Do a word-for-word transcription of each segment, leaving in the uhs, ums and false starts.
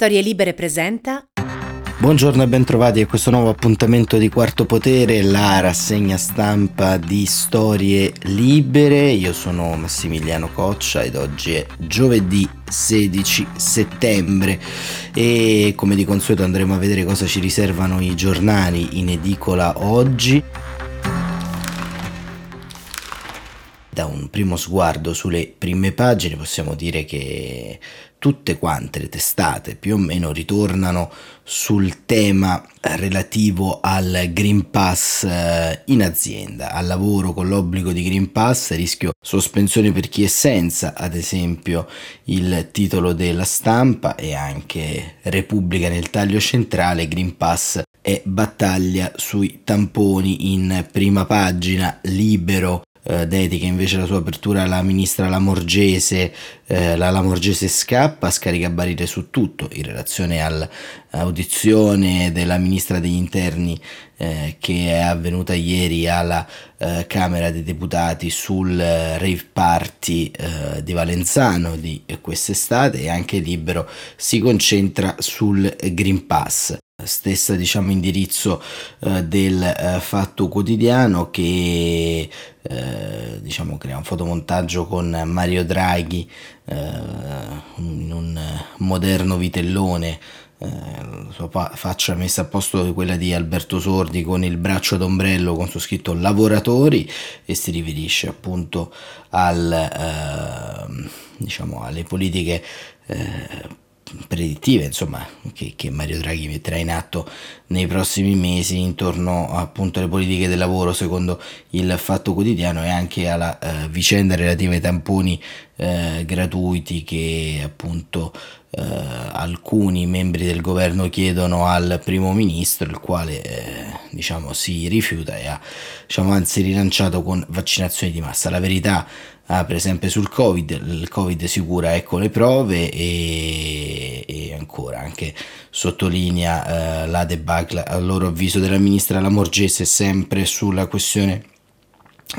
Storie Libere presenta. Buongiorno e bentrovati a questo nuovo appuntamento di Quarto Potere, la rassegna stampa di Storie Libere. Io sono Massimiliano Coccia ed oggi è giovedì sedici settembre e come di consueto andremo a vedere cosa ci riservano i giornali in edicola oggi. Da un primo sguardo sulle prime pagine possiamo dire che tutte quante le testate più o meno ritornano sul tema relativo al Green Pass in azienda, al lavoro con l'obbligo di Green Pass, rischio sospensione per chi è senza, ad esempio il titolo della Stampa e anche Repubblica nel taglio centrale, Green Pass e battaglia sui tamponi in prima pagina. Libero dedica invece la sua apertura alla ministra Lamorgese, eh, la Lamorgese scappa, scarica barile su tutto in relazione all'audizione della ministra degli interni eh, che è avvenuta ieri alla eh, Camera dei Deputati sul eh, rave party eh, di Valenzano di quest'estate, e anche Libero si concentra sul Green Pass. Stessa diciamo indirizzo eh, del eh, Fatto Quotidiano che eh, diciamo crea un fotomontaggio con Mario Draghi eh, in un moderno vitellone, eh, la sua pa- faccia messa a posto di quella di Alberto Sordi con il braccio d'ombrello con su scritto lavoratori, e si riferisce appunto al, eh, diciamo alle politiche eh, predittive, insomma, che, che Mario Draghi metterà in atto nei prossimi mesi intorno appunto alle politiche del lavoro secondo il Fatto Quotidiano, e anche alla eh, vicenda relativa ai tamponi eh, gratuiti che appunto eh, alcuni membri del governo chiedono al primo ministro, il quale eh, diciamo si rifiuta e ha diciamo anzi rilanciato con vaccinazioni di massa. La Verità apre sempre sul Covid, il Covid sicura, ecco le prove, e, e ancora anche sottolinea eh, la debacle a loro avviso della ministra Lamorgese sempre sulla questione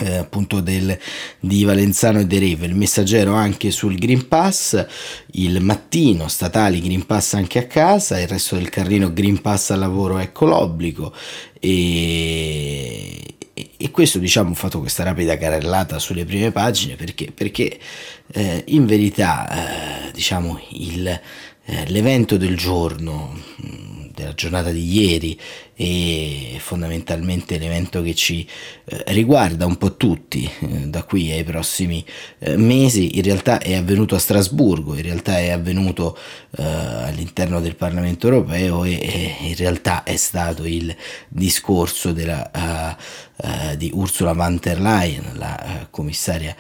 eh, appunto del, di Valenzano e dei rave. Il Messaggero anche sul Green Pass, il Mattino, statali Green Pass anche a casa, il Resto del Carlino Green Pass al lavoro, ecco l'obbligo. E E questo diciamo ho fatto questa rapida carrellata sulle prime pagine perché, perché eh, in verità eh, diciamo il, eh, l'evento del giorno, della giornata di ieri, e fondamentalmente l'evento che ci eh, riguarda un po' tutti eh, da qui ai prossimi eh, mesi, in realtà è avvenuto a Strasburgo, in realtà è avvenuto eh, all'interno del Parlamento europeo, e, e in realtà è stato il discorso della, uh, uh, di Ursula von der Leyen, la uh, commissaria,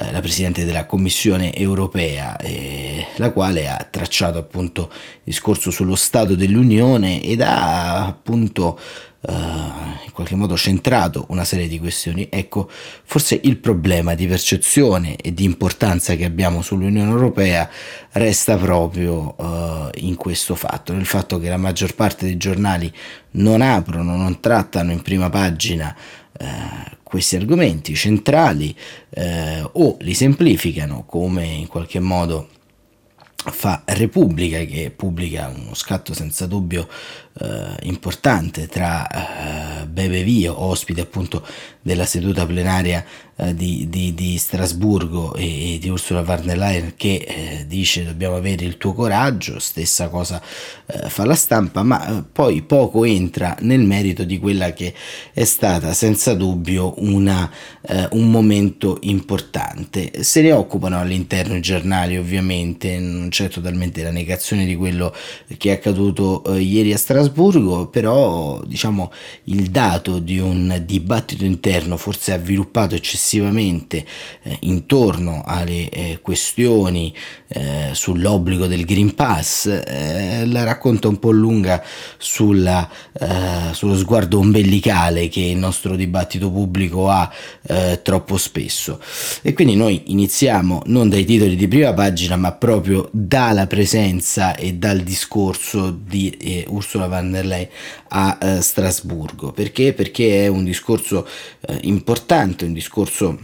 uh, la presidente della Commissione europea, eh, la quale ha tracciato appunto il discorso sullo stato dell'Unione ed ha appunto Uh, in qualche modo centrato una serie di questioni. Ecco, forse il problema di percezione e di importanza che abbiamo sull'Unione Europea resta proprio uh, in questo fatto, nel fatto che la maggior parte dei giornali non aprono, non trattano in prima pagina uh, questi argomenti centrali uh, o li semplificano, come in qualche modo fa Repubblica, che pubblica uno scatto senza dubbio eh, importante tra eh, Bebe Vio, ospite appunto della seduta plenaria eh, di, di, di Strasburgo, e, e di Ursula von der Leyen, che eh, dice dobbiamo avere il tuo coraggio, stessa cosa eh, fa la Stampa, ma eh, poi poco entra nel merito di quella che è stata senza dubbio una, eh, un momento importante. Se ne occupano all'interno i giornali, ovviamente non c'è totalmente la negazione di quello che è accaduto eh, ieri a Strasburgo, però diciamo il dato di un dibattito interno forse avviluppato eccessivamente eh, intorno alle eh, questioni eh, sull'obbligo del Green Pass eh, la racconta un po' lunga sulla, eh, sullo sguardo ombellicale che il nostro dibattito pubblico ha eh, troppo spesso. E quindi noi iniziamo non dai titoli di prima pagina, ma proprio dalla presenza e dal discorso di eh, Ursula von der Leyen a eh, Strasburgo. Perché? Perché è un discorso eh, importante, un discorso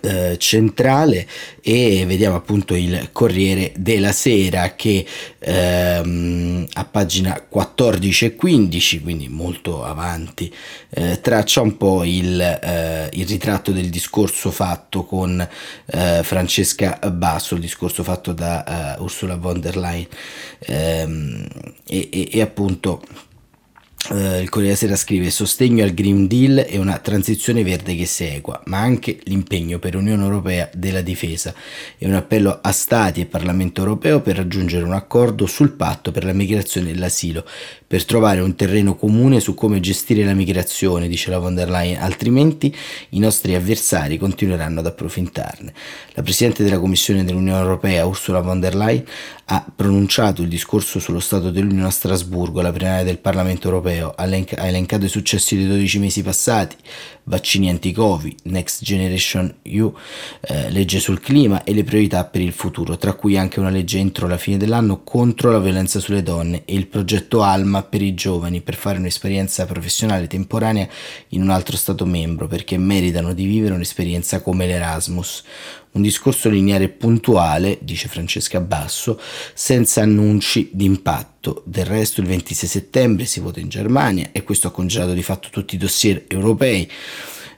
eh, centrale, e vediamo appunto il Corriere della Sera che ehm, a pagina quattordici e quindici, quindi molto avanti, eh, traccia un po' il, eh, il ritratto del discorso fatto con eh, Francesca Basso, il discorso fatto da eh, Ursula von der Leyen, ehm, e, e, e appunto Uh, il Corriere della Sera scrive: sostegno al Green Deal e una transizione verde che segua, ma anche l'impegno per Unione Europea della difesa e un appello a Stati e Parlamento Europeo per raggiungere un accordo sul patto per la migrazione e l'asilo, per trovare un terreno comune su come gestire la migrazione, dice la von der Leyen, altrimenti i nostri avversari continueranno ad approfittarne. La Presidente della Commissione dell'Unione Europea, Ursula von der Leyen, ha pronunciato il discorso sullo Stato dell'Unione a Strasburgo, alla plenaria del Parlamento Europeo. Ha elencato i successi dei dodici mesi passati: vaccini anti-Covid, Next Generation E U, eh, legge sul clima e le priorità per il futuro, tra cui anche una legge entro la fine dell'anno contro la violenza sulle donne e il progetto ALMA per i giovani, per fare un'esperienza professionale temporanea in un altro Stato membro, perché meritano di vivere un'esperienza come l'Erasmus. Un discorso lineare e puntuale, dice Francesca Basso, senza annunci di impatto. Del resto il ventisei settembre si vota in Germania e questo ha congelato di fatto tutti i dossier europei.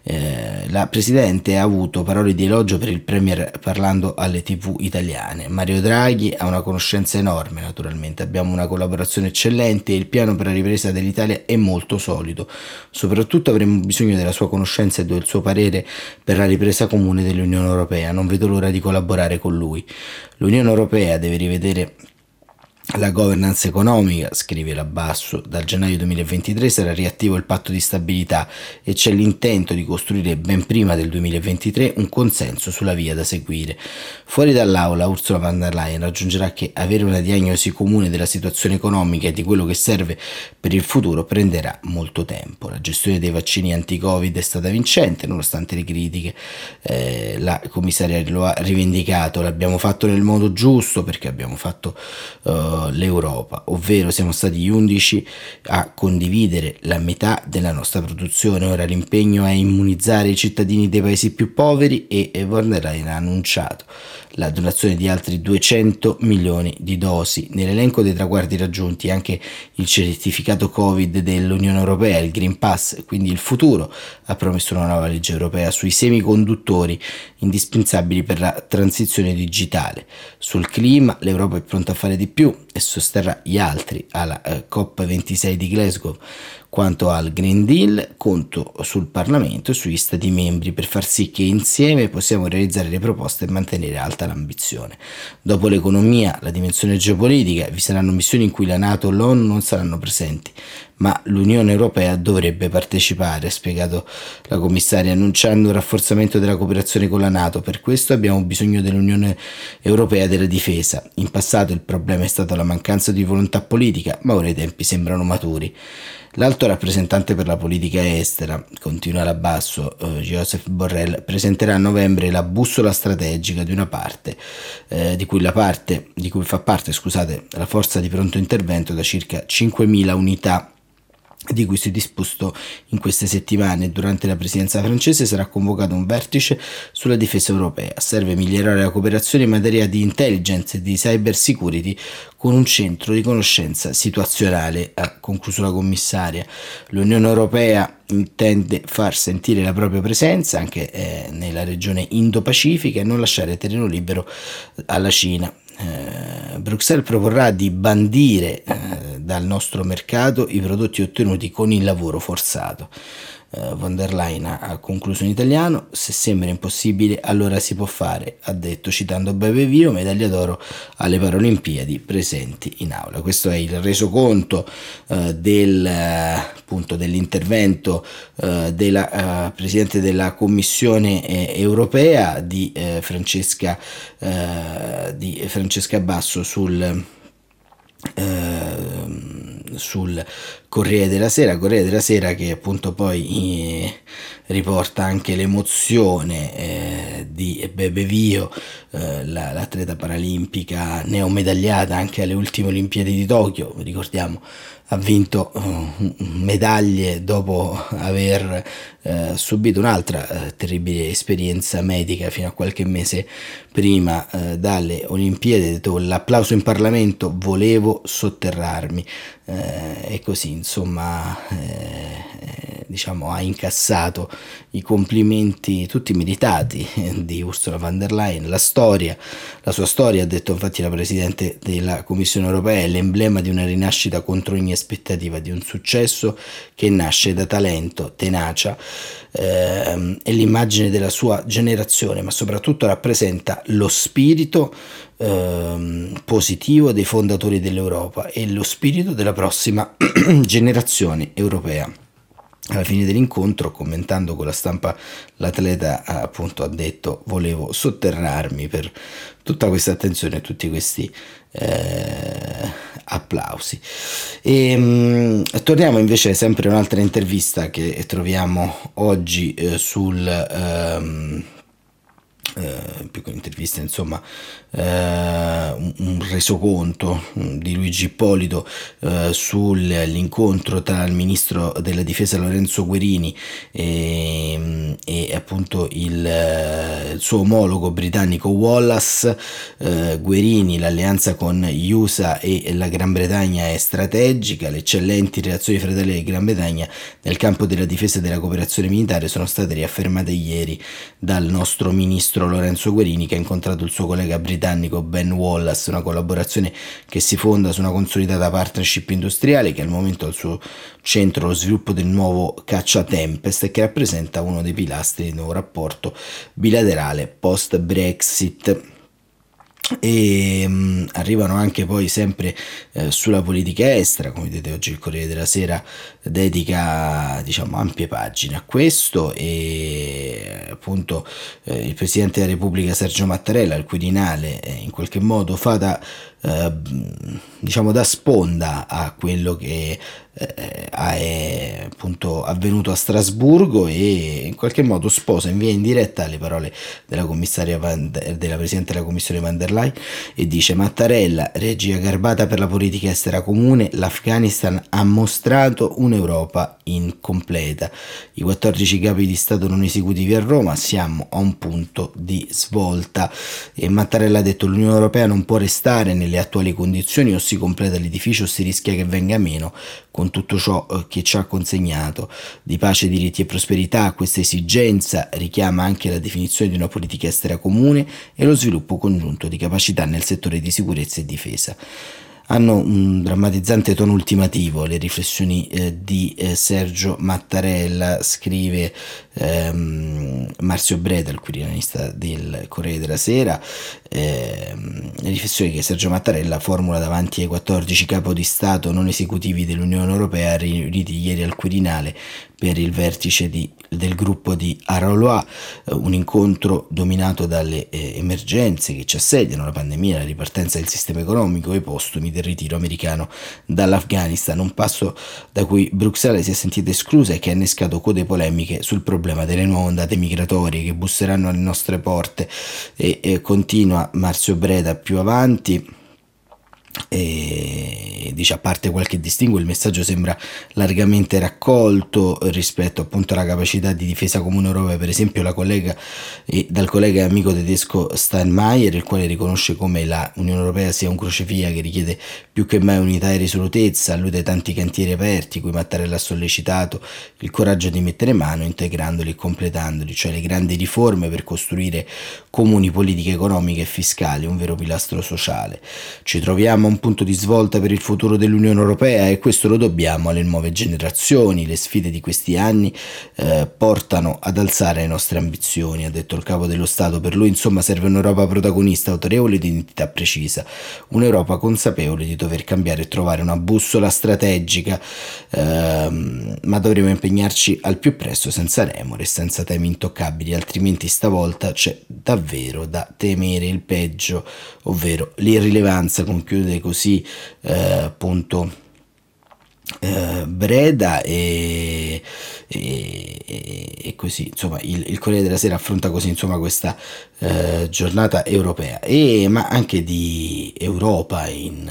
Eh, la Presidente ha avuto parole di elogio per il Premier parlando alle tv italiane. Mario Draghi ha una conoscenza enorme, naturalmente, abbiamo una collaborazione eccellente e il piano per la ripresa dell'Italia è molto solido. Soprattutto avremo bisogno della sua conoscenza e del suo parere per la ripresa comune dell'Unione Europea. Non vedo l'ora di collaborare con lui. L'Unione Europea deve rivedere la governance economica, scrive la Basso. Dal gennaio duemilaventitré sarà riattivo il patto di stabilità e c'è l'intento di costruire ben prima del duemilaventitré un consenso sulla via da seguire. Fuori dall'aula Ursula von der Leyen raggiungerà che avere una diagnosi comune della situazione economica e di quello che serve per il futuro prenderà molto tempo. La gestione dei vaccini anti-Covid è stata vincente nonostante le critiche, eh, la commissaria lo ha rivendicato: l'abbiamo fatto nel modo giusto perché abbiamo fatto eh, l'Europa, ovvero siamo stati gli undici a condividere la metà della nostra produzione. Ora l'impegno è immunizzare i cittadini dei paesi più poveri e von der Leyen ha annunciato la donazione di altri duecento milioni di dosi. Nell'elenco dei traguardi raggiunti anche il certificato Covid dell'Unione Europea, il Green Pass, quindi il futuro, ha promesso una nuova legge europea sui semiconduttori indispensabili per la transizione digitale. Sul clima l'Europa è pronta a fare di più e sosterrà gli altri alla eh, COP ventisei di Glasgow. Quanto al Green Deal, conto sul Parlamento e sugli Stati membri per far sì che insieme possiamo realizzare le proposte e mantenere alta l'ambizione. Dopo l'economia, la dimensione geopolitica, vi saranno missioni in cui la NATO e l'ONU non saranno presenti, ma l'Unione Europea dovrebbe partecipare, ha spiegato la commissaria, annunciando un rafforzamento della cooperazione con la NATO. Per questo abbiamo bisogno dell'Unione Europea della difesa. In passato il problema è stato la mancanza di volontà politica, ma ora i tempi sembrano maturi. L'alto rappresentante per la politica estera, continua la Basso, eh, Joseph Borrell, presenterà a novembre la bussola strategica di una parte, eh, di cui la parte di cui fa parte, scusate, la forza di pronto intervento da circa cinquemila unità, di cui si è disposto in queste settimane. Durante la presidenza francese sarà convocato un vertice sulla difesa europea. Serve migliorare la cooperazione in materia di intelligence e di cyber security con un centro di conoscenza situazionale, ha concluso la commissaria. L'Unione Europea intende far sentire la propria presenza anche eh, nella regione Indo-Pacifica e non lasciare terreno libero alla Cina. Eh, Bruxelles proporrà di bandire eh, dal nostro mercato i prodotti ottenuti con il lavoro forzato. Eh, von der Leyen ha concluso in italiano: se sembra impossibile allora si può fare, ha detto citando Bebe Vio, medaglia d'oro alle Paralimpiadi, presenti in aula. Questo è il resoconto eh, del, appunto, dell'intervento eh, della eh, Presidente della Commissione eh, Europea di, eh, Francesca, eh, di Francesca Basso sul Uh, sul Corriere della Sera, Corriere della Sera che appunto poi eh, riporta anche l'emozione eh, di Bebe Vio, eh, la, l'atleta paralimpica neomedagliata anche alle ultime Olimpiadi di Tokyo, ricordiamo, ha vinto eh, medaglie dopo aver eh, subito un'altra eh, terribile esperienza medica fino a qualche mese prima eh, dalle Olimpiadi, ha detto l'applauso in Parlamento, volevo sotterrarmi, eh, e così insomma eh, diciamo ha incassato i complimenti tutti meritati di Ursula von der Leyen. La storia, la sua storia, ha detto infatti la Presidente della Commissione Europea, è l'emblema di una rinascita contro ogni aspettativa, di un successo che nasce da talento, tenacia, ehm, è l'immagine della sua generazione, ma soprattutto rappresenta lo spirito ehm, positivo dei fondatori dell'Europa e lo spirito della prossima generazione europea. Alla fine dell'incontro, commentando con la stampa, l'atleta appunto ha detto volevo sotterrarmi per tutta questa attenzione e tutti questi eh, applausi. E, mh, torniamo invece sempre a un'altra intervista che troviamo oggi eh, sul... Ehm, Eh, più che un'intervista insomma eh, un, un resoconto di Luigi Ippolito eh, sull'incontro tra il ministro della difesa Lorenzo Guerini e, e appunto il, il suo omologo britannico Wallace. eh, Guerini: l'alleanza con gli U S A e la Gran Bretagna è strategica, le eccellenti relazioni fratellali di Gran Bretagna nel campo della difesa e della cooperazione militare sono state riaffermate ieri dal nostro ministro Lorenzo Guerini, che ha incontrato il suo collega britannico Ben Wallace, una collaborazione che si fonda su una consolidata partnership industriale che al momento ha al suo centro lo sviluppo del nuovo caccia Tempest e che rappresenta uno dei pilastri del nuovo rapporto bilaterale post Brexit. E mh, arrivano anche poi sempre eh, sulla politica estera, come vedete oggi il Corriere della Sera dedica diciamo ampie pagine a questo, e appunto eh, il Presidente della Repubblica Sergio Mattarella al Quirinale eh, in qualche modo fa da eh, diciamo da sponda a quello che eh, è appunto avvenuto a Strasburgo, e in qualche modo sposa in via indiretta le parole della commissaria de- della Presidente della Commissione Van der Leyen, e dice: Mattarella, regia garbata per la politica estera comune, l'Afghanistan ha mostrato un'Europa incompleta. I quattordici capi di Stato non esecutivi a Roma, siamo a un punto di svolta. E Mattarella ha detto: l'Unione Europea non può restare nelle attuali condizioni, o si completa l'edificio o si rischia che venga meno, con tutto ciò che ci ha consegnato di pace, diritti e prosperità. Questa esigenza richiama anche la definizione di una politica estera comune e lo sviluppo congiunto di capacità nel settore di sicurezza e difesa. Hanno un drammatizzante tono ultimativo le riflessioni eh, di eh, Sergio Mattarella, scrive ehm, Marzio Breda, il quirinalista del Corriere della Sera. Ehm, le riflessioni che Sergio Mattarella formula davanti ai quattordici capo di Stato non esecutivi dell'Unione Europea riuniti ieri al Quirinale per il vertice di, del gruppo di Arolois, un incontro dominato dalle eh, emergenze che ci assediano, la pandemia, la ripartenza del sistema economico e i postumi del ritiro americano dall'Afghanistan, un passo da cui Bruxelles si è sentita esclusa e che ha innescato code polemiche sul problema delle nuove ondate migratorie che busseranno alle nostre porte. E, e continua Marzio Breda più avanti e dice: a parte qualche distinguo, il messaggio sembra largamente raccolto rispetto appunto alla capacità di difesa comune europea, per esempio la collega, eh, dal collega e amico tedesco Steinmeier, il quale riconosce come la Unione Europea sia un crocevia che richiede più che mai unità e risolutezza, allude ai tanti cantieri aperti cui Mattarella ha sollecitato il coraggio di mettere mano, integrandoli e completandoli, cioè le grandi riforme per costruire comuni politiche economiche e fiscali, un vero pilastro sociale. Ci troviamo un punto di svolta per il futuro dell'Unione Europea e questo lo dobbiamo alle nuove generazioni. Le sfide di questi anni eh, portano ad alzare le nostre ambizioni, ha detto il capo dello Stato. Per lui insomma serve un'Europa protagonista, autorevole, di identità precisa, un'Europa consapevole di dover cambiare e trovare una bussola strategica, ehm, ma dovremo impegnarci al più presto, senza remore, senza temi intoccabili, altrimenti stavolta c'è davvero da temere il peggio, ovvero l'irrilevanza. Conclude così eh, appunto eh, Breda e, e, e così, insomma, il, il Corriere della Sera affronta così, insomma, questa eh, giornata europea, e, ma anche di Europa in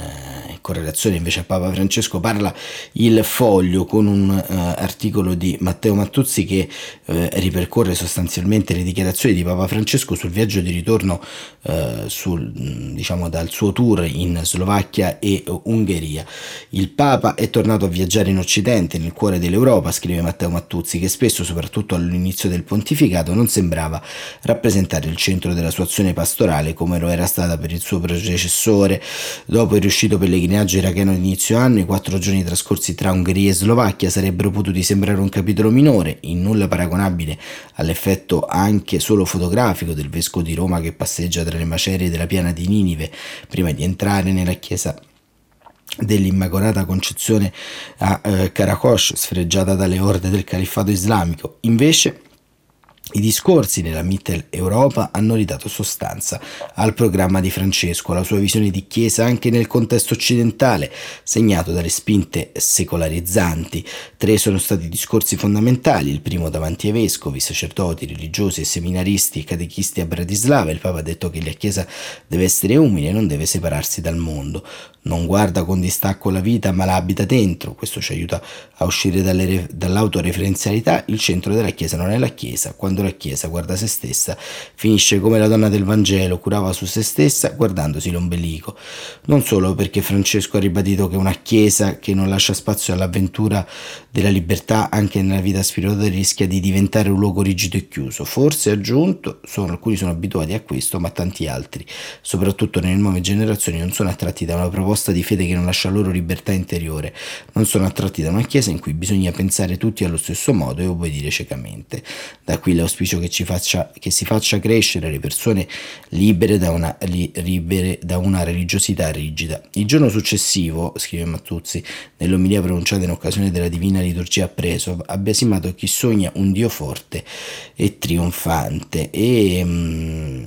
correlazione invece a Papa Francesco parla il Foglio con un uh, articolo di Matteo Mattuzzi che uh, ripercorre sostanzialmente le dichiarazioni di Papa Francesco sul viaggio di ritorno uh, sul, diciamo, dal suo tour in Slovacchia e Ungheria. Il Papa è tornato a viaggiare in Occidente, nel cuore dell'Europa, scrive Matteo Mattuzzi, che spesso, soprattutto all'inizio del pontificato, non sembrava rappresentare il centro della sua azione pastorale come lo era stata per il suo predecessore. Dopo il riuscito pellegrinaggio iracheno d'inizio anno, i quattro giorni trascorsi tra Ungheria e Slovacchia sarebbero potuti sembrare un capitolo minore, in nulla paragonabile all'effetto anche solo fotografico del vescovo di Roma che passeggia tra le macerie della piana di Ninive prima di entrare nella chiesa dell'Immacolata Concezione a eh, Karakosh, sfregiata dalle orde del califfato islamico. Invece i discorsi nella Mitteleuropa hanno ridato sostanza al programma di Francesco, alla sua visione di Chiesa anche nel contesto occidentale, segnato dalle spinte secolarizzanti. Tre sono stati discorsi fondamentali, il primo davanti ai vescovi, sacerdoti, religiosi, seminaristi e catechisti a Bratislava. Il Papa ha detto che la Chiesa deve essere umile e non deve separarsi dal mondo. Non guarda con distacco la vita, ma la abita dentro. Questo ci aiuta a uscire dalle, dall'autoreferenzialità. Il centro della Chiesa non è la Chiesa. Quando la Chiesa guarda se stessa, finisce come la donna del Vangelo, curava su se stessa guardandosi l'ombelico. Non solo perché Francesco ha ribadito che una Chiesa che non lascia spazio all'avventura della libertà anche nella vita spirituale rischia di diventare un luogo rigido e chiuso. Forse, ha aggiunto, sono, alcuni sono abituati a questo, ma tanti altri, soprattutto nelle nuove generazioni, non sono attratti da una proposta di fede che non lascia loro libertà interiore, non sono attratti da una Chiesa in cui bisogna pensare tutti allo stesso modo e obbedire ciecamente. Da qui l'auspicio che, ci faccia, che si faccia crescere le persone libere da una, li, libere da una religiosità rigida. Il giorno successivo, scrive Mattuzzi, nell'omelia pronunciata in occasione della divina liturgia a Presov, ha biasimato chi sogna un Dio forte e trionfante e... Mm,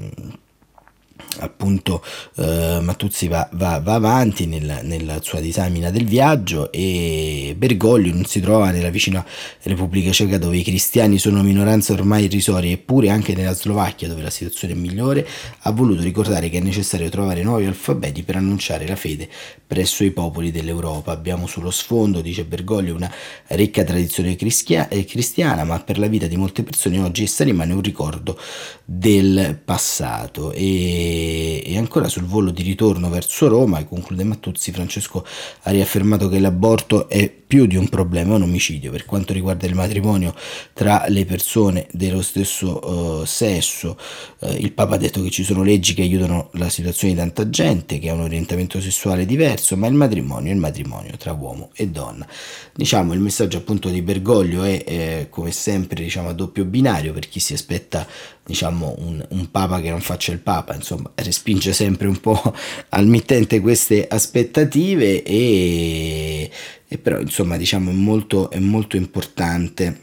appunto eh, Mattuzzi va, va, va avanti nella, nella sua disamina del viaggio, e Bergoglio non si trova nella vicina Repubblica Ceca, dove i cristiani sono minoranza ormai irrisoria, eppure anche nella Slovacchia, dove la situazione è migliore, ha voluto ricordare che è necessario trovare nuovi alfabeti per annunciare la fede presso i popoli dell'Europa. Abbiamo sullo sfondo, dice Bergoglio, una ricca tradizione cristia- cristiana, ma per la vita di molte persone oggi essa rimane un ricordo del passato. E E ancora sul volo di ritorno verso Roma, e conclude Mattuzzi, Francesco ha riaffermato che l'aborto è più di un problema, è un omicidio. Per quanto riguarda il matrimonio tra le persone dello stesso uh, sesso, uh, il Papa ha detto che ci sono leggi che aiutano la situazione di tanta gente che ha un orientamento sessuale diverso, ma il matrimonio è il matrimonio tra uomo e donna. Diciamo, il messaggio appunto di Bergoglio è eh, come sempre, diciamo, a doppio binario, per chi si aspetta, diciamo, un, un Papa che non faccia il Papa, insomma, respinge sempre un po' al mittente queste aspettative, e, e però, insomma, diciamo, è molto, è molto importante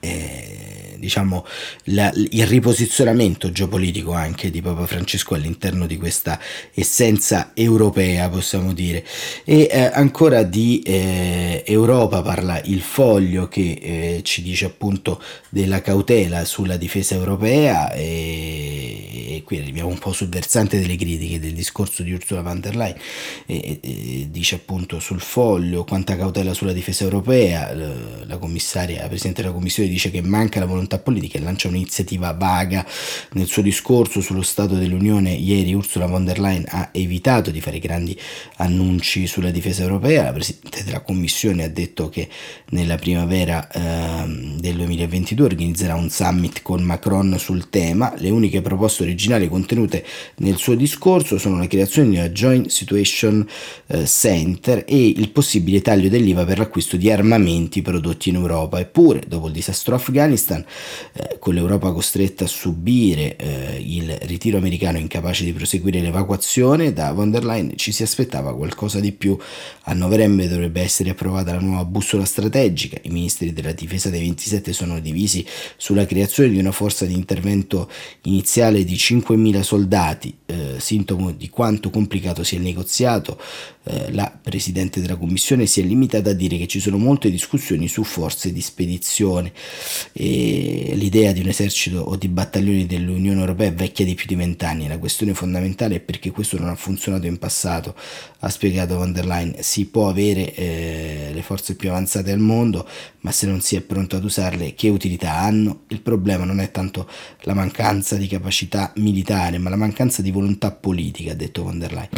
eh, diciamo la, il riposizionamento geopolitico anche di Papa Francesco all'interno di questa essenza europea, possiamo dire. E eh, ancora di eh, Europa parla il Foglio, che eh, ci dice appunto della cautela sulla difesa europea, e e qui arriviamo un po' sul versante delle critiche del discorso di Ursula von der Leyen. E, e, dice appunto sul Foglio quanta cautela sulla difesa europea, la commissaria, la Presidente della Commissione dice che manca la volontà politica e lancia un'iniziativa vaga. Nel suo discorso sullo Stato dell'Unione ieri Ursula von der Leyen ha evitato di fare grandi annunci sulla difesa europea. La Presidente della Commissione ha detto che nella primavera ehm, del duemilaventidue organizzerà un summit con Macron sul tema. Le uniche proposte originali contenute nel suo discorso sono la creazione di una Joint Situation Center e il possibile taglio dell'I V A per l'acquisto di armamenti prodotti in Europa. Eppure, dopo il disastro Afghanistan, eh, con l'Europa costretta a subire eh, il ritiro americano incapace di proseguire l'evacuazione, da von der Leyen ci si aspettava qualcosa di più. A novembre dovrebbe essere approvata la nuova bussola strategica. I ministri della difesa dei ventisette sono divisi sulla creazione di una forza di intervento iniziale di cinquemila soldati, eh, sintomo di quanto complicato sia il negoziato eh, la Presidente della Commissione si è limitata a dire che ci sono molte discussioni su forze di spedizione e l'idea di un esercito o di battaglioni dell'Unione Europea è vecchia di più di vent'anni. La questione fondamentale è perché questo non ha funzionato in passato, ha spiegato von der Leyen. Si può avere eh, le forze più avanzate al mondo, ma se non si è pronto ad usarle che utilità hanno? Il problema non è tanto la mancanza di capacità militare, ma la mancanza di volontà politica, ha detto von der Leyen.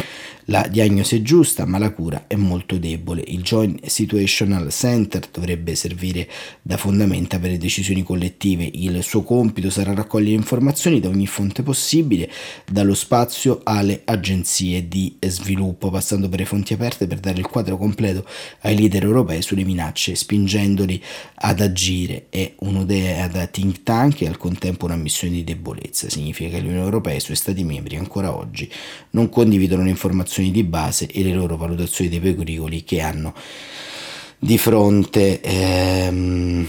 La diagnosi è giusta, ma la cura è molto debole. Il Joint Situational Center dovrebbe servire da fondamenta per le decisioni collettive. Il suo compito sarà raccogliere informazioni da ogni fonte possibile, dallo spazio alle agenzie di sviluppo, passando per le fonti aperte, per dare il quadro completo ai leader europei sulle minacce, spingendoli ad agire. È un'idea da think tank e al contempo una missione di debolezza. Significa che l'Unione Europea e i suoi stati membri ancora oggi non condividono le informazioni di base e le loro valutazioni dei pericoli che hanno di fronte. Ehm,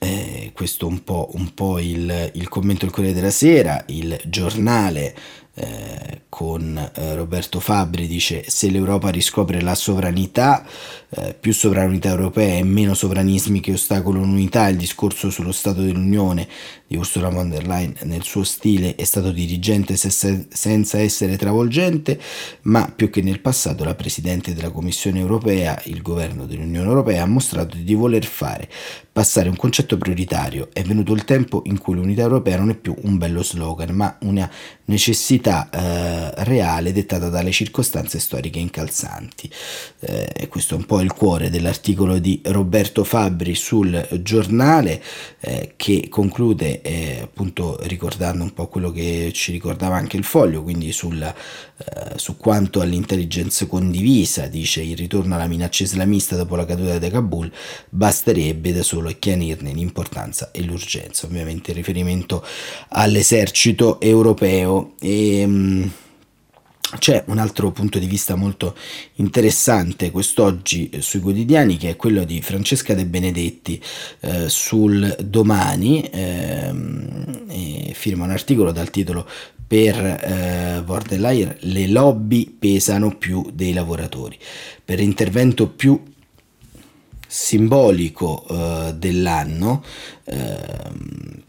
eh, questo un po', un po' il, il commento del Corriere della Sera. Il Giornale Eh, con eh, Roberto Fabbri dice: se l'Europa riscopre la sovranità, eh, più sovranità europea e meno sovranismi che ostacolano l'unità. Il discorso sullo Stato dell'Unione di Ursula von der Leyen nel suo stile è stato dirigente se se- senza essere travolgente, ma più che nel passato la Presidente della Commissione Europea, il governo dell'Unione Europea, ha mostrato di voler fare passare un concetto prioritario. È venuto il tempo in cui l'unità europea non è più un bello slogan, ma una necessità Eh, reale dettata dalle circostanze storiche incalzanti. Eh, questo è un po' il cuore dell'articolo di Roberto Fabbri sul Giornale, eh, che conclude eh, appunto ricordando un po' quello che ci ricordava anche il Foglio, quindi sul, eh, su quanto all'intelligence condivisa. Dice: il ritorno alla minaccia islamista dopo la caduta di Kabul basterebbe da solo a chiarirne l'importanza e l'urgenza, ovviamente in riferimento all'esercito europeo. E c'è un altro punto di vista molto interessante quest'oggi sui quotidiani, che è quello di Francesca De Benedetti eh, sul Domani. Eh, firma un articolo dal titolo: per eh, von der Leyen le lobby pesano più dei lavoratori. Per intervento più simbolico eh, dell'anno eh,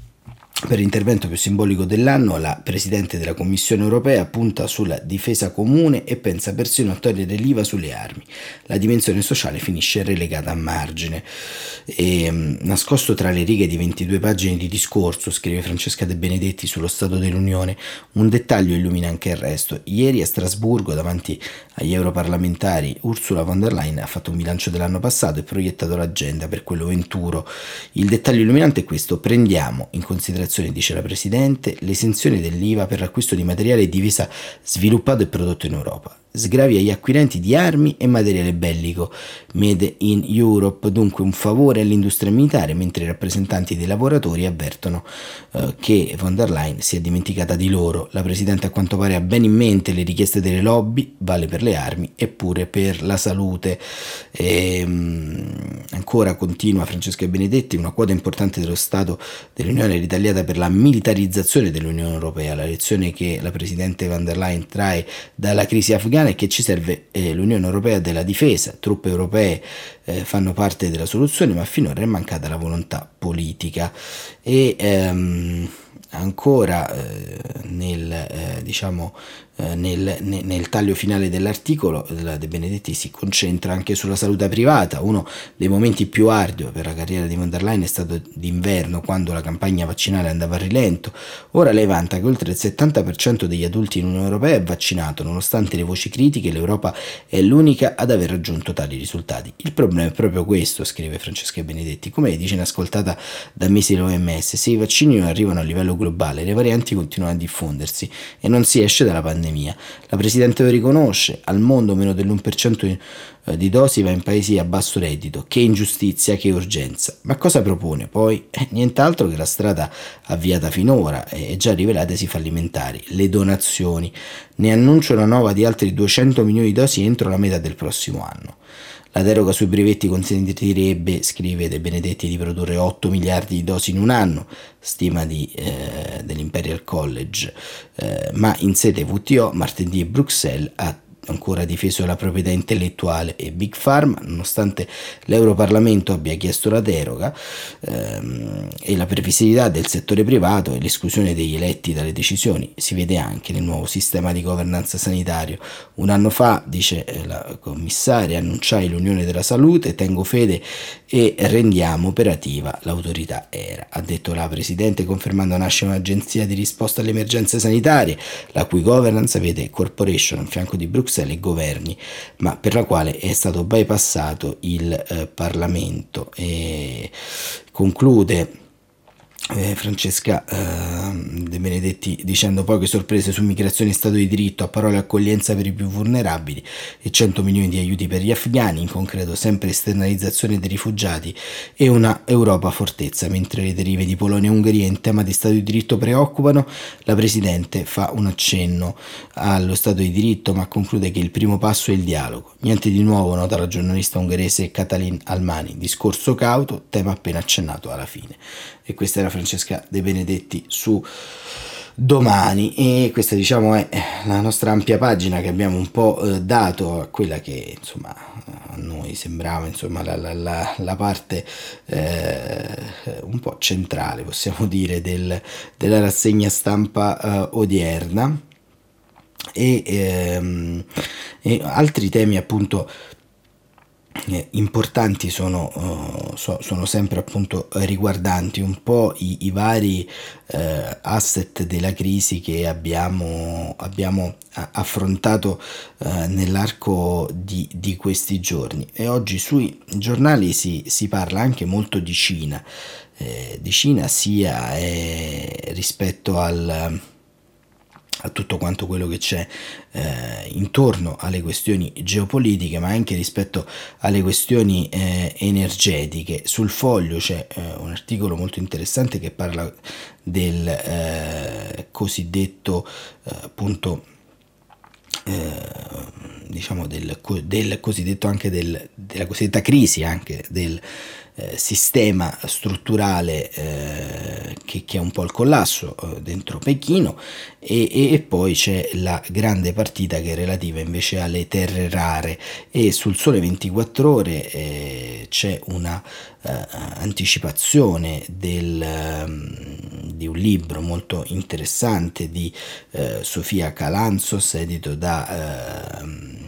Per intervento più simbolico dell'anno, la Presidente della Commissione Europea punta sulla difesa comune e pensa persino a togliere l'I V A sulle armi. La dimensione sociale finisce relegata a margine. E, nascosto tra le righe di ventidue pagine di discorso, scrive Francesca De Benedetti sullo Stato dell'Unione, un dettaglio illumina anche il resto. Ieri a Strasburgo, davanti agli europarlamentari, Ursula von der Leyen ha fatto un bilancio dell'anno passato e proiettato l'agenda per quello venturo. Il dettaglio illuminante è questo: prendiamo in considerazione, dice la Presidente, l'esenzione dell'I V A per l'acquisto di materiale divisa sviluppato e prodotto in Europa, sgravi agli acquirenti di armi e materiale bellico made in Europe, dunque un favore all'industria militare, mentre i rappresentanti dei lavoratori avvertono eh, che von der Leyen si è dimenticata di loro. La Presidente a quanto pare ha ben in mente le richieste delle lobby, vale per le armi e pure per la salute. E, mh, ancora continua Francesca Benedetti: una quota importante dello Stato dell'Unione è ritagliata per la militarizzazione dell'Unione Europea. La lezione che la Presidente von der Leyen trae dalla crisi afghana è che ci serve eh, l'Unione Europea della difesa. Truppe europee eh, fanno parte della soluzione, ma finora è mancata la volontà politica. E ehm, ancora eh, nel eh, diciamo Nel, nel taglio finale dell'articolo la De Benedetti si concentra anche sulla salute privata. Uno dei momenti più ardui per la carriera di von der Leyen è stato d'inverno, quando la campagna vaccinale andava a rilento. Ora lei vanta che oltre il settanta per cento degli adulti in Unione Europea è vaccinato. Nonostante le voci critiche, l'Europa è l'unica ad aver raggiunto tali risultati. Il problema è proprio questo, scrive Francesca Benedetti, come dice inascoltata da mesi l'O M S: se i vaccini non arrivano a livello globale, le varianti continuano a diffondersi e non si esce dalla pandemia. La Presidente lo riconosce: al mondo meno dell'uno per cento di dosi va in paesi a basso reddito. Che ingiustizia, che urgenza. Ma cosa propone poi? Eh, nient'altro che la strada avviata finora e eh, già rivelatesi fallimentari: le donazioni. Ne annuncia una nuova di altri duecento milioni di dosi entro la metà del prossimo anno. La deroga sui brevetti consentirebbe, scrive De Benedetti, di produrre otto miliardi di dosi in un anno, stima di, eh, dell'Imperial College, eh, ma in sede W T O martedì Bruxelles ha ancora difeso la proprietà intellettuale e Big Pharma, nonostante l'Europarlamento abbia chiesto la deroga ehm, e la pervasività del settore privato e l'esclusione degli eletti dalle decisioni si vede anche nel nuovo sistema di governanza sanitario. Un anno fa, dice la commissaria, annunciai l'Unione della Salute, tengo fede e rendiamo operativa l'autorità ERA, ha detto la Presidente, confermando nasce un'agenzia di risposta alle emergenze sanitarie, la cui governance vede corporation al fianco di Bruxelles e governi, ma per la quale è stato bypassato il eh, Parlamento. E conclude Eh, Francesca eh, De Benedetti dicendo: poche sorprese su migrazione e Stato di diritto, a parole accoglienza per i più vulnerabili e cento milioni di aiuti per gli afghani, in concreto sempre esternalizzazione dei rifugiati e una Europa fortezza. Mentre le derive di Polonia e Ungheria in tema di Stato di diritto preoccupano, la Presidente fa un accenno allo Stato di diritto ma conclude che il primo passo è il dialogo. Niente di nuovo, nota la giornalista ungherese Katalin Almani, discorso cauto, tema appena accennato alla fine. E questa era Francesca De Benedetti su Domani, e questa, diciamo, è la nostra ampia pagina che abbiamo un po' dato a quella che, insomma, a noi sembrava, insomma, la, la, la, la parte eh, un po' centrale, possiamo dire, del, della rassegna stampa eh, odierna e, ehm, e altri temi, appunto, importanti sono, sono sempre, appunto, riguardanti un po' i, i vari eh, asset della crisi che abbiamo, abbiamo affrontato eh, nell'arco di, di questi giorni. E oggi sui giornali si, si parla anche molto di Cina, eh, di Cina sia eh, rispetto al... a tutto quanto quello che c'è eh, intorno alle questioni geopolitiche, ma anche rispetto alle questioni eh, energetiche. Sul Foglio c'è eh, un articolo molto interessante che parla del eh, cosiddetto eh, appunto eh, diciamo del, del cosiddetto anche del, della cosiddetta crisi anche del Eh, sistema strutturale eh, che, che è un po' il collasso eh, dentro Pechino, e, e, e poi c'è la grande partita che è relativa invece alle terre rare. E sul Sole ventiquattro Ore eh, c'è una eh, anticipazione del, um, di un libro molto interessante di eh, Sofia Calanzos, edito da eh,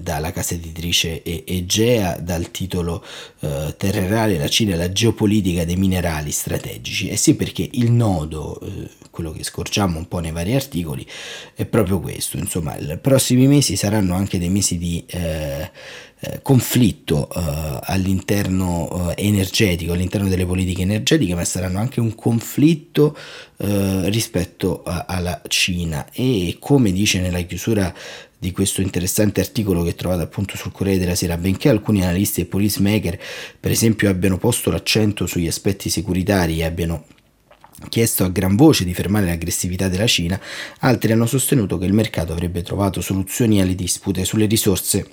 dalla casa editrice Egea, dal titolo eh, Terre rare, la Cina e la geopolitica dei minerali strategici. E eh sì, perché il nodo, eh, quello che scorgiamo un po' nei vari articoli, è proprio questo. Insomma, i prossimi mesi saranno anche dei mesi di eh, conflitto eh, all'interno eh, energetico, all'interno delle politiche energetiche, ma saranno anche un conflitto eh, rispetto a, alla Cina. E come dice nella chiusura di questo interessante articolo che trovate, appunto, sul Corriere della Sera: benché alcuni analisti e policymaker, per esempio, abbiano posto l'accento sugli aspetti securitari e abbiano chiesto a gran voce di fermare l'aggressività della Cina, altri hanno sostenuto che il mercato avrebbe trovato soluzioni alle dispute sulle risorse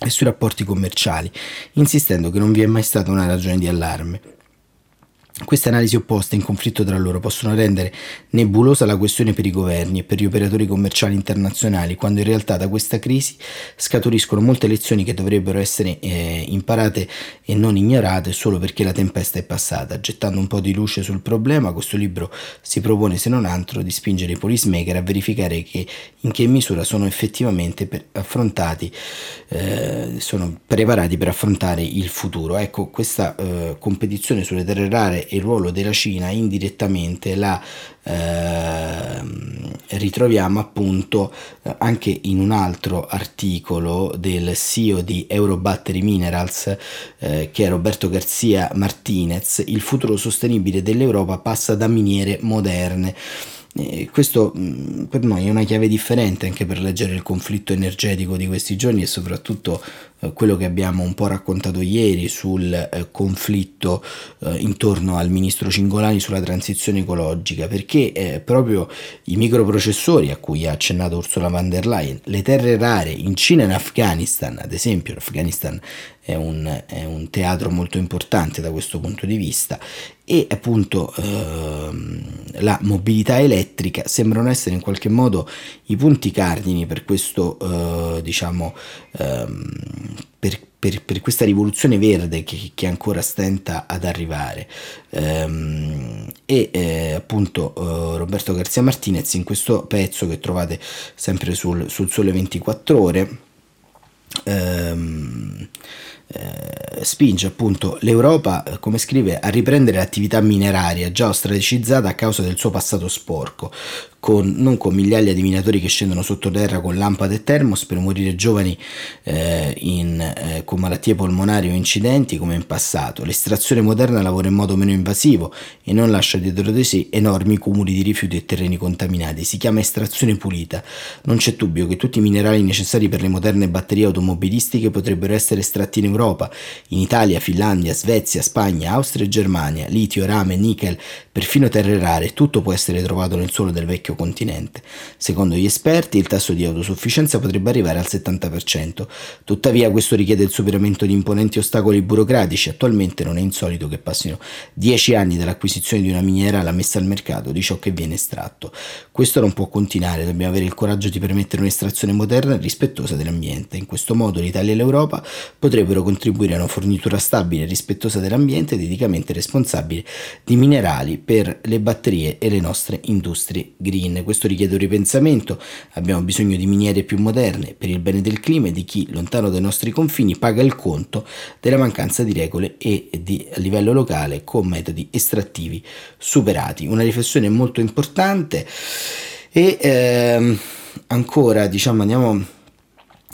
e sui rapporti commerciali, insistendo che non vi è mai stata una ragione di allarme. Queste analisi opposte in conflitto tra loro possono rendere nebulosa la questione per i governi e per gli operatori commerciali internazionali, quando in realtà da questa crisi scaturiscono molte lezioni che dovrebbero essere eh, imparate e non ignorate solo perché la tempesta è passata. Gettando un po' di luce sul problema, questo libro si propone, se non altro, di spingere i policymaker a verificare che in che misura sono effettivamente per affrontati, eh, sono preparati per affrontare il futuro. Ecco, questa eh, competizione sulle terre rare e il ruolo della Cina indirettamente la eh, ritroviamo, appunto, anche in un altro articolo del C E O di Eurobattery Minerals eh, che è Roberto García Martinez: il futuro sostenibile dell'Europa passa da miniere moderne. E questo per noi è una chiave differente anche per leggere il conflitto energetico di questi giorni e soprattutto quello che abbiamo un po' raccontato ieri sul eh, conflitto eh, intorno al ministro Cingolani sulla transizione ecologica, perché eh, proprio i microprocessori a cui ha accennato Ursula von der Leyen, le terre rare in Cina e in Afghanistan, ad esempio, l'Afghanistan è un, è un teatro molto importante da questo punto di vista, e appunto ehm, la mobilità elettrica sembrano essere in qualche modo i punti cardini per questo eh, diciamo ehm, per, per, per questa rivoluzione verde che, che ancora stenta ad arrivare, ehm, e eh, appunto eh, Roberto García Martinez in questo pezzo che trovate sempre sul, sul Sole ventiquattro Ore ehm, Eh, spinge appunto l'Europa, come scrive, a riprendere l'attività mineraria già ostracizzata a causa del suo passato sporco, con, non con migliaia di minatori che scendono sottoterra con lampade e termos per morire giovani eh, in, eh, con malattie polmonari o incidenti come in passato. L'estrazione moderna lavora in modo meno invasivo e non lascia dietro di sé enormi cumuli di rifiuti e terreni contaminati. Si chiama estrazione pulita. Non c'è dubbio che tutti i minerali necessari per le moderne batterie automobilistiche potrebbero essere estratti in Europa, in Italia, Finlandia, Svezia, Spagna, Austria e Germania. Litio, rame, nickel, perfino terre rare, tutto può essere trovato nel suolo del vecchio continente. Secondo gli esperti il tasso di autosufficienza potrebbe arrivare al settanta per cento. Tuttavia questo richiede il superamento di imponenti ostacoli burocratici. Attualmente non è insolito che passino dieci anni dall'acquisizione di una miniera alla messa al mercato di ciò che viene estratto. Questo non può continuare, dobbiamo avere il coraggio di permettere un'estrazione moderna e rispettosa dell'ambiente. In questo modo l'Italia e l'Europa potrebbero contribuire a una fornitura stabile, rispettosa dell'ambiente ed eticamente responsabile di minerali per le batterie e le nostre industrie green. Questo richiede un ripensamento, abbiamo bisogno di miniere più moderne per il bene del clima e di chi, lontano dai nostri confini, paga il conto della mancanza di regole e di a livello locale con metodi estrattivi superati. Una riflessione molto importante e ehm, ancora diciamo andiamo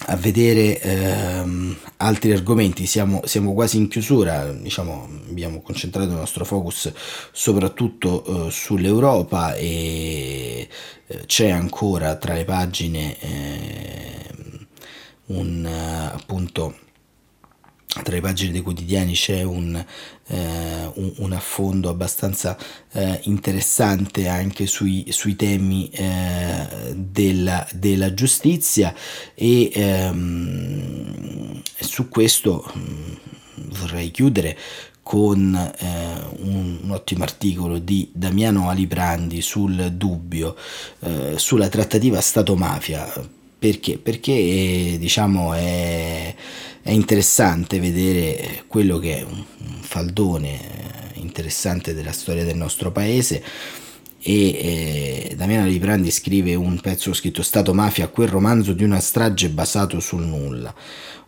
a vedere ehm, altri argomenti. Siamo, siamo quasi in chiusura, diciamo abbiamo concentrato il nostro focus soprattutto eh, sull'Europa e eh, c'è ancora tra le pagine eh, un appunto tra le pagine dei quotidiani c'è un Uh, un, un affondo abbastanza uh, interessante anche sui, sui temi uh, della, della giustizia e um, su questo um, vorrei chiudere con eh, un, un ottimo articolo di Damiano Aliprandi sul Dubbio, uh, sulla trattativa Stato-mafia. Perché? Perché diciamo è, è interessante vedere quello che è un, un faldone interessante della storia del nostro paese e eh, Damiano Aliprandi scrive un pezzo scritto Stato Mafia, quel romanzo di una strage basato sul nulla.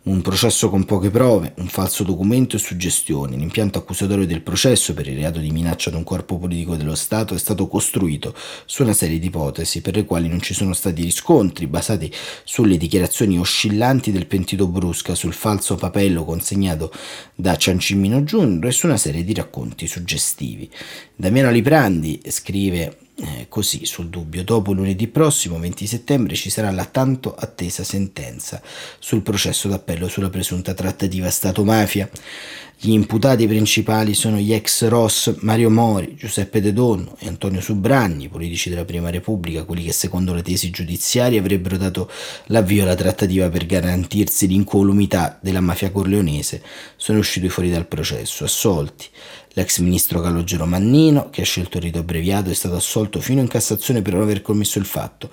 Un processo con poche prove, un falso documento e suggestioni. L'impianto accusatorio del processo per il reato di minaccia ad un corpo politico dello Stato è stato costruito su una serie di ipotesi per le quali non ci sono stati riscontri, basati sulle dichiarazioni oscillanti del pentito Brusca, sul falso papello consegnato da Ciancimino Junior e su una serie di racconti suggestivi. Damiano Aliprandi scrive Eh, così sul Dubbio: dopo lunedì prossimo venti settembre ci sarà la tanto attesa sentenza sul processo d'appello sulla presunta trattativa Stato-mafia. Gli imputati principali sono gli ex Ros Mario Mori, Giuseppe De Donno e Antonio Subragni, politici della Prima Repubblica, quelli che secondo le tesi giudiziarie avrebbero dato l'avvio alla trattativa per garantirsi l'incolumità della mafia corleonese. Sono usciti fuori dal processo assolti. L'ex ministro Calogero Mannino, che ha scelto il rito abbreviato, è stato assolto fino in Cassazione per non aver commesso il fatto,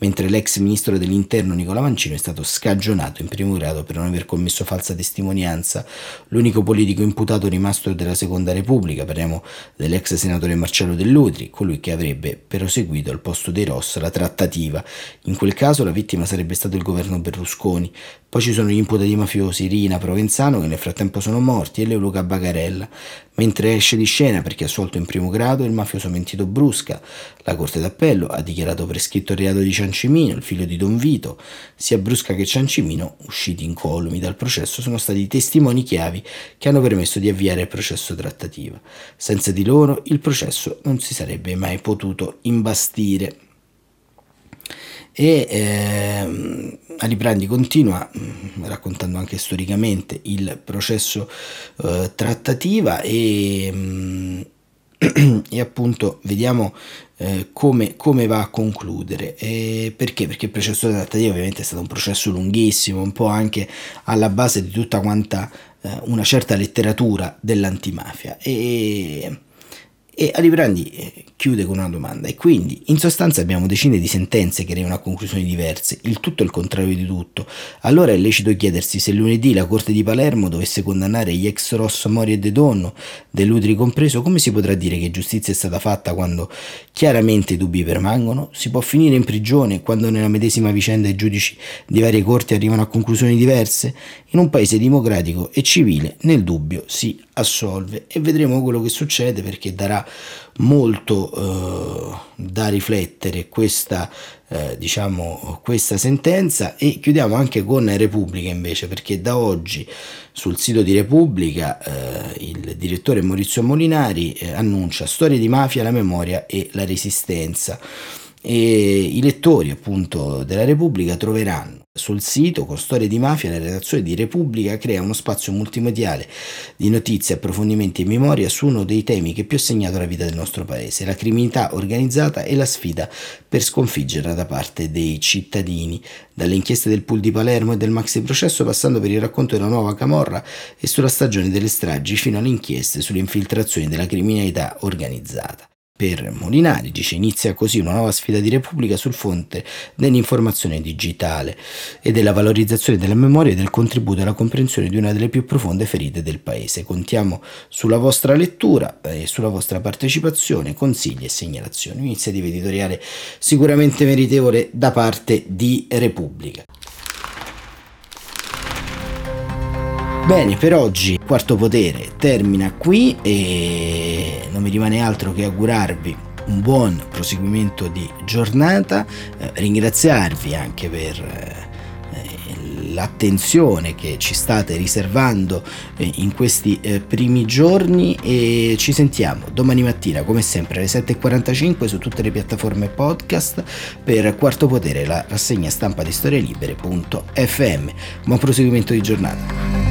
mentre l'ex ministro dell'Interno Nicola Mancino è stato scagionato in primo grado per non aver commesso falsa testimonianza. L'unico politico imputato rimasto della Seconda Repubblica, parliamo dell'ex senatore Marcello Dell'Utri, colui che avrebbe proseguito al posto dei Ross la trattativa. In quel caso la vittima sarebbe stato il governo Berlusconi. Poi ci sono gli imputati mafiosi Rina, Provenzano, che nel frattempo sono morti, e Leoluca Bagarella, mentre esce di scena perché assolto in primo grado il mafioso mentito Brusca. La Corte d'Appello ha dichiarato prescritto il reato di Ciancimino, il figlio di Don Vito. Sia Brusca che Ciancimino, usciti incolumi dal processo, sono stati testimoni chiavi che hanno permesso di avviare il processo trattativa. Senza di loro il processo non si sarebbe mai potuto imbastire. e eh, Aliprandi continua raccontando anche storicamente il processo eh, trattativa e, mh, e appunto vediamo eh, come, come va a concludere. E perché? Perché il processo trattativa ovviamente è stato un processo lunghissimo, un po' anche alla base di tutta quanta eh, una certa letteratura dell'antimafia, e E Aliprandi chiude con una domanda: e quindi in sostanza abbiamo decine di sentenze che arrivano a conclusioni diverse, il tutto è il contrario di tutto. Allora è lecito chiedersi se lunedì la Corte di Palermo dovesse condannare gli ex Rosso, Mori e De Donno, Dell'Utri compreso, come si potrà dire che giustizia è stata fatta quando chiaramente i dubbi permangono? Si può finire in prigione quando nella medesima vicenda i giudici di varie corti arrivano a conclusioni diverse? In un paese democratico e civile nel dubbio si assolve. E vedremo quello che succede, perché darà molto eh, da riflettere questa eh, diciamo questa sentenza. E chiudiamo anche con Repubblica invece, perché da oggi sul sito di Repubblica eh, il direttore Maurizio Molinari eh, annuncia Storie di mafia, la memoria e la resistenza, e i lettori appunto della Repubblica troveranno sul sito, con Storie di mafia, la redazione di Repubblica crea uno spazio multimediale di notizie, approfondimenti e memoria su uno dei temi che più ha segnato la vita del nostro paese: la criminalità organizzata e la sfida per sconfiggerla da parte dei cittadini. Dalle inchieste del pool di Palermo e del maxi processo, passando per il racconto della nuova camorra e sulla stagione delle stragi, fino alle inchieste sulle infiltrazioni della criminalità organizzata. Per Molinari, dice, inizia così una nuova sfida di Repubblica sul fronte dell'informazione digitale e della valorizzazione della memoria e del contributo alla comprensione di una delle più profonde ferite del paese. Contiamo sulla vostra lettura e sulla vostra partecipazione, consigli e segnalazioni. Un'iniziativa editoriale sicuramente meritevole da parte di Repubblica. Bene, per oggi Quarto Potere termina qui e non mi rimane altro che augurarvi un buon proseguimento di giornata, eh, ringraziarvi anche per eh, l'attenzione che ci state riservando eh, in questi eh, primi giorni, e ci sentiamo domani mattina come sempre alle sette e quarantacinque su tutte le piattaforme podcast per Quarto Potere, la rassegna stampa di storie libere punto effe emme. Buon proseguimento di giornata.